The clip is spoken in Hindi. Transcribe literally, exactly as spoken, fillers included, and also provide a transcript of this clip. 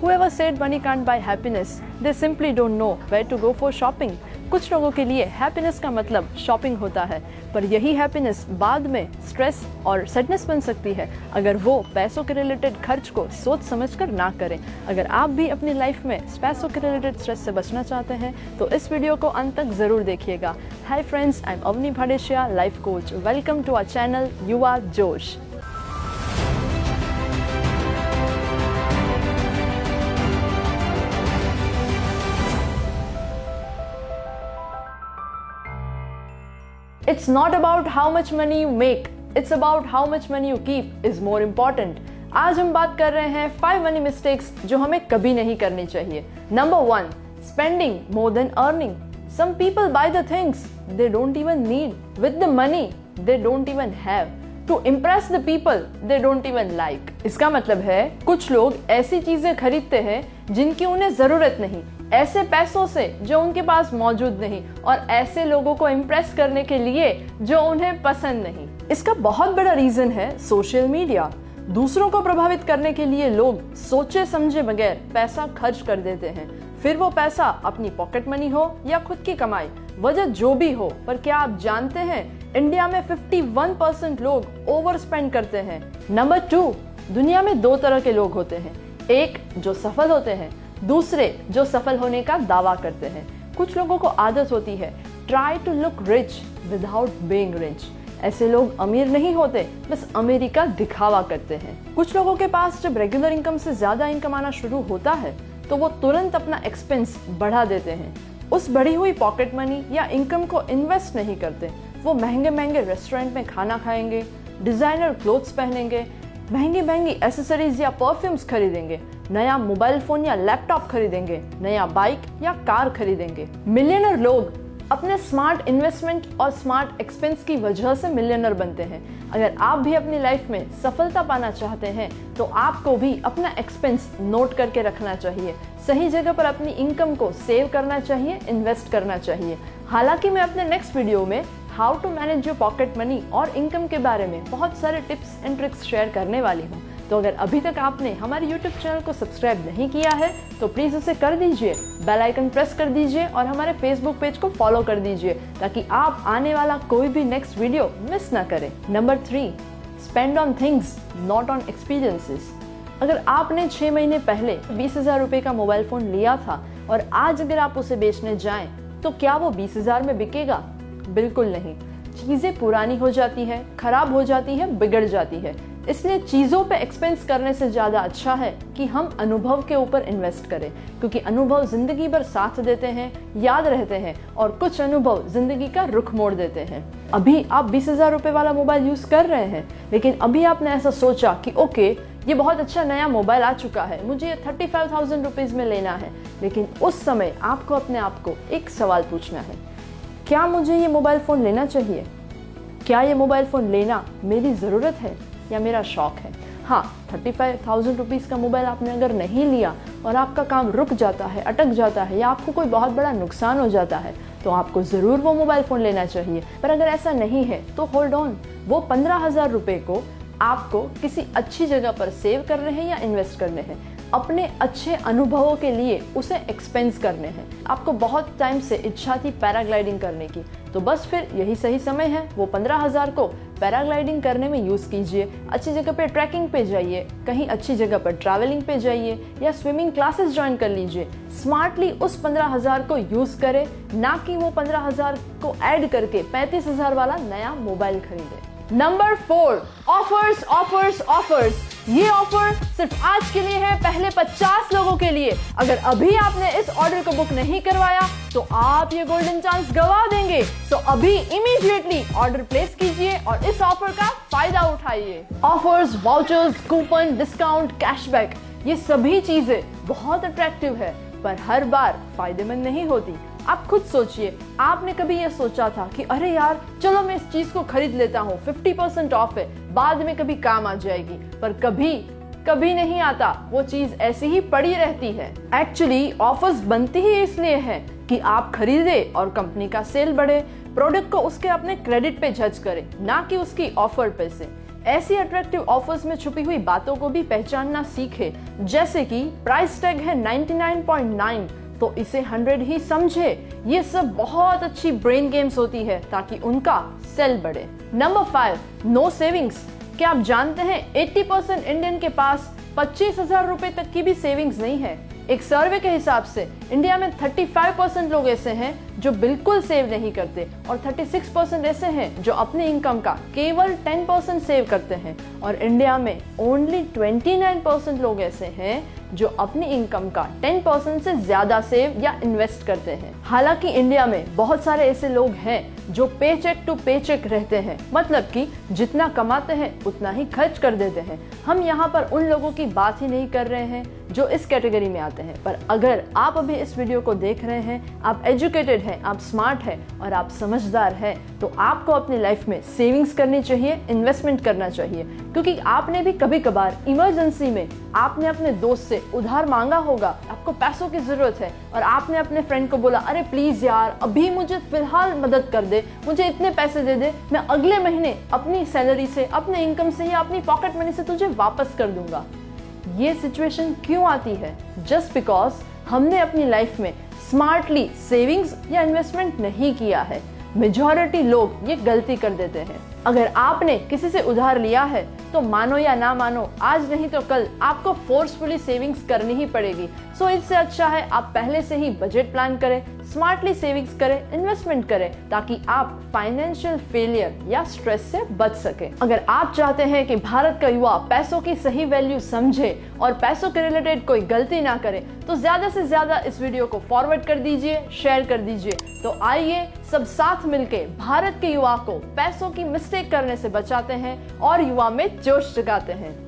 Whoever said money can't buy happiness, they simply don't know where to go for shopping. कुछ लोगों के लिए हैप्पीनेस का मतलब शॉपिंग होता है, पर यही हैप्पीनेस बाद में स्ट्रेस और सैडनेस बन सकती है अगर वो पैसों के रिलेटेड खर्च को सोच समझकर ना करें। अगर आप भी अपनी लाइफ में पैसों के रिलेटेड स्ट्रेस से बचना चाहते हैं तो इस वीडियो को अंत तक जरूर देखिएगा। Hi friends, I am Avani Bhadeshia, life coach. Welcome to our channel Yuva Josh. It's not about how much money you make, it's about how much money you keep is more important. आज हम बात कर रहे हैं five money mistakes जो हमें कभी नहीं करनी चाहिए। Number one, spending more than earning. Some people buy the things they don't even need with the money they don't even have. To impress the people they don't even like. इसका मतलब है कुछ लोग ऐसी चीजें खरीदते हैं जिनकी उन्हें जरूरत नहीं, ऐसे पैसों से जो उनके पास मौजूद नहीं, और ऐसे लोगों को इम्प्रेस करने के लिए जो उन्हें पसंद नहीं। इसका बहुत बड़ा रीजन है सोशल मीडिया। दूसरों को प्रभावित करने के लिए लोग सोचे समझे बगैर पैसा खर्च कर देते हैं, फिर वो पैसा अपनी पॉकेट मनी हो या खुद की कमाई, वजह जो भी हो। पर क्या आप जानते हैं इंडिया में इक्यावन परसेंट लोग ओवर स्पेंड करते हैं। नंबर टू, दुनिया में दो तरह के लोग होते हैं, एक जो सफल होते हैं, दूसरे जो सफल होने का दावा करते हैं। कुछ लोगों को आदत होती है try to look rich without being rich. ऐसे लोग अमीर नहीं होते, बस अमीरी का दिखावा करते हैं। कुछ लोगों के पास जब रेगुलर इनकम से ज्यादा इनकम आना शुरू होता है तो वो तुरंत अपना एक्सपेंस बढ़ा देते हैं, उस बढ़ी हुई पॉकेट मनी या इनकम को इन्वेस्ट नहीं करते। वो महंगे महंगे रेस्टोरेंट में खाना खाएंगे, डिजाइनर क्लोथ्स पहनेंगे, महंगी महंगी एसेसरीज या परफ्यूम्स खरीदेंगे, नया मोबाइल फोन या लैपटॉप खरीदेंगे, नया बाइक या कार खरीदेंगे। मिलियनर लोग अपने स्मार्ट इन्वेस्टमेंट और स्मार्ट एक्सपेंस की वजह से मिलियनर बनते हैं। अगर आप भी अपनी लाइफ में सफलता पाना चाहते हैं तो आपको भी अपना एक्सपेंस नोट करके रखना चाहिए, सही जगह पर अपनी इनकम को सेव करना चाहिए, इन्वेस्ट करना चाहिए। हालांकि मैं अपने नेक्स्ट वीडियो में how to manage your pocket money और इनकम के बारे में बहुत सारे टिप्स एंड ट्रिक्स शेयर करने वाली हूँ, तो अगर अभी तक आपने हमारे YouTube चैनल को सब्सक्राइब नहीं किया है तो प्लीज़ उसे कर दीजिए, बेल आइकन प्रेस कर दीजिए और हमारे Facebook पेज को फॉलो कर दीजिए ताकि आप आने वाला कोई भी नेक्स्ट वीडियो मिस ना करें। Number three, spend on things not on experiences. अगर आपने छः महीने पहले बीस हजार रुपये का मोबाइल फ़ोन लिया था और आज अगर आप उसे बेचने जाएँ तो क्या वो बीस हजार में बिकेगा? बिल्कुल नहीं। चीज़ें पुरानी हो जाती है, खराब हो जाती है, बिगड़ जाती है। इसलिए चीज़ों पे एक्सपेंस करने से ज़्यादा अच्छा है कि हम अनुभव के ऊपर इन्वेस्ट करें, क्योंकि अनुभव ज़िंदगी भर साथ देते हैं, याद रहते हैं, और कुछ अनुभव ज़िंदगी का रुख मोड़ देते हैं। अभी आप बीस हज़ार रुपये वाला मोबाइल यूज़ कर रहे हैं, लेकिन अभी आपने ऐसा सोचा कि ओके ये बहुत अच्छा नया मोबाइल आ चुका है, मुझे ये थर्टी फाइव थाउजेंड रुपीज़ में लेना है, लेकिन उस समय आपको अपने आप को एक सवाल पूछना है, क्या मुझे ये मोबाइल फ़ोन लेना चाहिए? क्या ये मोबाइल फ़ोन लेना मेरी ज़रूरत है या मेरा शौक़ है? हाँ, थर्टी फाइव थाउजेंड रुपीज़ का मोबाइल आपने अगर नहीं लिया और आपका काम रुक जाता है, अटक जाता है, या आपको कोई बहुत बड़ा नुकसान हो जाता है तो आपको ज़रूर वो मोबाइल फ़ोन लेना चाहिए। पर अगर ऐसा नहीं है तो होल्ड ऑन, वो पंद्रह हज़ार रुपये को आपको किसी अच्छी जगह पर सेव करने हैं या इन्वेस्ट करने हैं, अपने अच्छे अनुभवों के लिए उसे एक्सपेंस करने हैं। आपको बहुत टाइम से इच्छा थी पैराग्लाइडिंग करने की, तो बस फिर यही सही समय है, वो पंद्रह हज़ार को पैराग्लाइडिंग करने में यूज़ कीजिए। अच्छी जगह पे ट्रैकिंग पे जाइए, कहीं अच्छी जगह पर ट्रैवलिंग पे जाइए, या स्विमिंग क्लासेस ज्वाइन कर लीजिए। स्मार्टली उस पंद्रह हज़ार को यूज़ करें, ना कि वो पंद्रह हज़ार को ऐड करके पैंतीस हज़ार वाला नया मोबाइल खरीदें। Number four, offers offers offers. ये ऑफर सिर्फ आज के लिए है, पहले पचास लोगों के लिए। अगर अभी आपने इस ऑर्डर को बुक नहीं करवाया तो आप ये गोल्डन चांस गवा देंगे। तो अभी इमीडिएटली ऑर्डर प्लेस कीजिए और इस ऑफर का फायदा उठाइए। Offers, vouchers, coupon, discount, cashback, ये सभी चीजें बहुत अट्रैक्टिव है पर हर बार फायदेमंद नहीं होती। आप खुद सोचिए, आपने कभी ये सोचा था कि अरे यार चलो मैं इस चीज को खरीद लेता हूँ, पचास परसेंट ऑफ है, बाद में कभी काम आ जाएगी, पर कभी कभी नहीं आता, वो चीज ऐसी ही पड़ी रहती है। एक्चुअली ऑफर्स बनती ही इसलिए है कि आप खरीदे और कंपनी का सेल बढ़े, प्रोडक्ट को उसके अपने क्रेडिट पे जज करें, ना कि उसकी ऑफर पे से। ऐसी अट्रैक्टिव ऑफर्स में छुपी हुई बातों को भी पहचानना सीखे, जैसे कि प्राइस टैग है निन्यानवे पॉइंट नौ तो इसे सौ ही समझे। ये सब बहुत अच्छी ब्रेन गेम्स होती है ताकि उनका सेल बढ़े। Number five, no savings. क्या आप जानते हैं अस्सी परसेंट इंडियन के पास पच्चीस हजार रूपए तक की भी सेविंग्स नहीं है। एक सर्वे के हिसाब से इंडिया में पैंतीस परसेंट लोग ऐसे हैं जो बिल्कुल सेव नहीं करते और छत्तीस परसेंट ऐसे हैं जो अपने इनकम का केवल दस परसेंट सेव करते हैं, और इंडिया में ओनली उनतीस परसेंट लोग ऐसे हैं जो अपनी इनकम का दस परसेंट से ज्यादा सेव या इन्वेस्ट करते हैं। हालांकि इंडिया में बहुत सारे ऐसे लोग हैं जो पेचेक टू पेचेक रहते हैं, मतलब कि जितना कमाते हैं उतना ही खर्च कर देते हैं। हम यहाँ पर उन लोगों की बात ही नहीं कर रहे हैं जो इस कैटेगरी में आते हैं, पर अगर आप अभी इस वीडियो को देख रहे हैं, आप एजुकेटेड हैं, आप स्मार्ट हैं और आप समझदार हैं, तो आपको अपनी लाइफ में सेविंग्स करनी चाहिए, इन्वेस्टमेंट करना चाहिए, क्योंकि आपने भी कभी कभार इमरजेंसी में आपने अपने दोस्त से उधार मांगा होगा, आपको पैसों की जरूरत है और आपने अपने फ्रेंड को बोला, अरे प्लीज यार अभी मुझे फिलहाल मदद कर दे, मुझे इतने पैसे दे दे, मैं अगले महीने अपनी सैलरी से, अपने इनकम से या अपनी पॉकेट मनी से तुझे वापस कर दूंगा। ये सिचुएशन क्यों आती है? जस्ट बिकॉज हमने अपनी लाइफ में स्मार्टली सेविंग्स या इन्वेस्टमेंट नहीं किया है। मेजॉरिटी लोग ये गलती कर देते हैं। अगर आपने किसी से उधार लिया है तो मानो या ना मानो, आज नहीं तो कल आपको फोर्सफुली सेविंग्स करनी ही पड़ेगी। सो इससे अच्छा है आप पहले से ही बजट प्लान करें, स्मार्टली सेविंग्स करें, इन्वेस्टमेंट करें, ताकि आप फाइनेंशियल फेलियर या स्ट्रेस से बच सके। अगर आप चाहते हैं कि भारत का युवा पैसों की सही वैल्यू समझे और पैसों के रिलेटेड कोई गलती ना करे, तो ज्यादा से ज्यादा इस वीडियो को फॉरवर्ड कर दीजिए, शेयर कर दीजिए। तो आइए सब साथ मिलके भारत के युवा को पैसों की मिस्टेक करने से बचाते हैं और युवा में जोश जगाते हैं।